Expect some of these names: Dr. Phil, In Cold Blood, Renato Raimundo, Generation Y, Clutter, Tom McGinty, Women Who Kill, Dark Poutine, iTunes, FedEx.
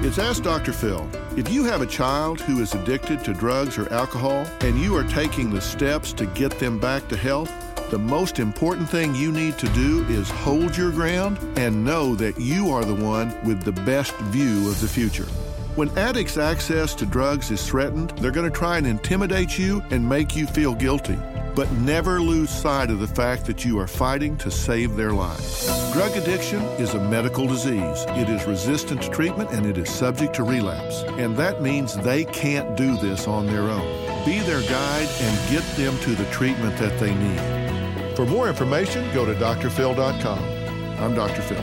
It's Ask Dr. Phil. If you have a child who is addicted to drugs or alcohol, and you are taking the steps to get them back to health, the most important thing you need to do is hold your ground and know that you are the one with the best view of the future. When addicts' access to drugs is threatened, they're going to try and intimidate you and make you feel guilty. But never lose sight of the fact that you are fighting to save their lives. Drug addiction is a medical disease. It is resistant to treatment and it is subject to relapse. And that means they can't do this on their own. Be their guide and get them to the treatment that they need. For more information, go to drphil.com. I'm Dr. Phil.